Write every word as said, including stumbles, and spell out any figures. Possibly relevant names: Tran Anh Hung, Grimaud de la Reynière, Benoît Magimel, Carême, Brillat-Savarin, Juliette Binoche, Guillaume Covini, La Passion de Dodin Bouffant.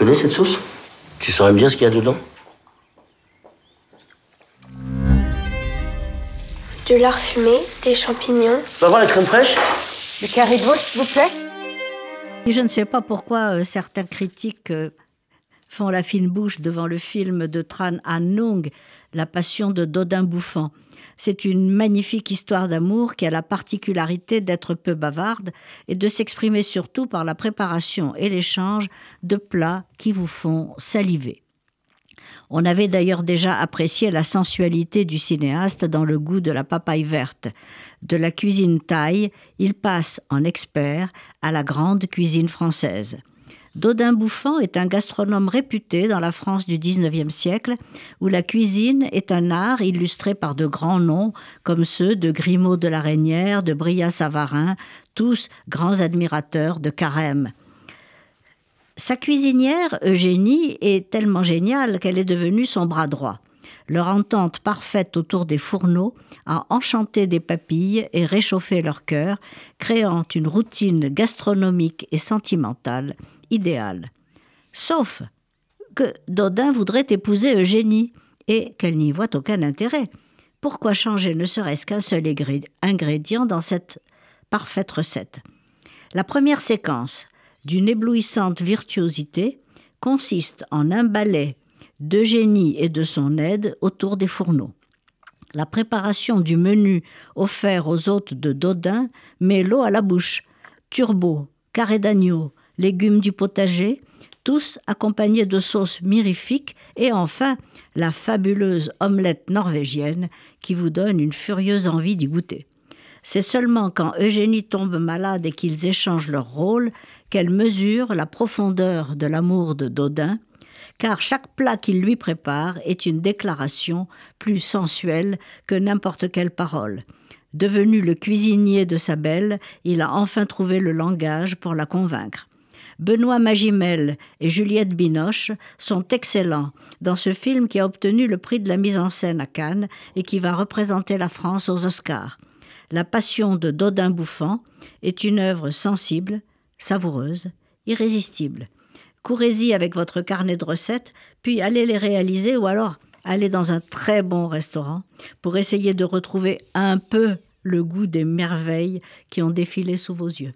connais cette sauce? Tu saurais me dire ce qu'il y a dedans? De lard fumé, des champignons. On va voir la crème fraîche? Le carré de veau, s'il vous plaît. Et je ne sais pas pourquoi euh, certains critiques euh, font la fine bouche devant le film de Tran Anh Hung, La Passion de Dodin Bouffant. C'est une magnifique histoire d'amour qui a la particularité d'être peu bavarde et de s'exprimer surtout par la préparation et l'échange de plats qui vous font saliver. On avait d'ailleurs déjà apprécié la sensualité du cinéaste dans le goût de la papaye verte. De la cuisine thaï, il passe en expert à la grande cuisine française. Dodin Bouffant est un gastronome réputé dans la France du dix-neuvième siècle, où la cuisine est un art illustré par de grands noms, comme ceux de Grimaud de la Reynière, de Brillat-Savarin, tous grands admirateurs de Carême. Sa cuisinière, Eugénie, est tellement géniale qu'elle est devenue son bras droit. Leur entente parfaite autour des fourneaux a enchanté des papilles et réchauffé leur cœur, créant une routine gastronomique et sentimentale idéale. Sauf que Dodin voudrait épouser Eugénie et qu'elle n'y voit aucun intérêt. Pourquoi changer ne serait-ce qu'un seul ingrédient dans cette parfaite recette? La première séquence, d'une éblouissante virtuosité, consiste en un ballet d'Eugénie et de son aide autour des fourneaux. La préparation du menu offert aux hôtes de Dodin met l'eau à la bouche. Turbot, carré d'agneau, légumes du potager, tous accompagnés de sauces mirifiques et enfin la fabuleuse omelette norvégienne qui vous donne une furieuse envie d'y goûter. C'est seulement quand Eugénie tombe malade et qu'ils échangent leur rôle qu'elle mesure la profondeur de l'amour de Dodin, car chaque plat qu'il lui prépare est une déclaration plus sensuelle que n'importe quelle parole. Devenu le cuisinier de sa belle, il a enfin trouvé le langage pour la convaincre. Benoît Magimel et Juliette Binoche sont excellents dans ce film qui a obtenu le prix de la mise en scène à Cannes et qui va représenter la France aux Oscars. La Passion de Dodin Bouffant est une œuvre sensible, savoureuse, irrésistible. Courez-y avec votre carnet de recettes, puis allez les réaliser ou alors allez dans un très bon restaurant pour essayer de retrouver un peu le goût des merveilles qui ont défilé sous vos yeux.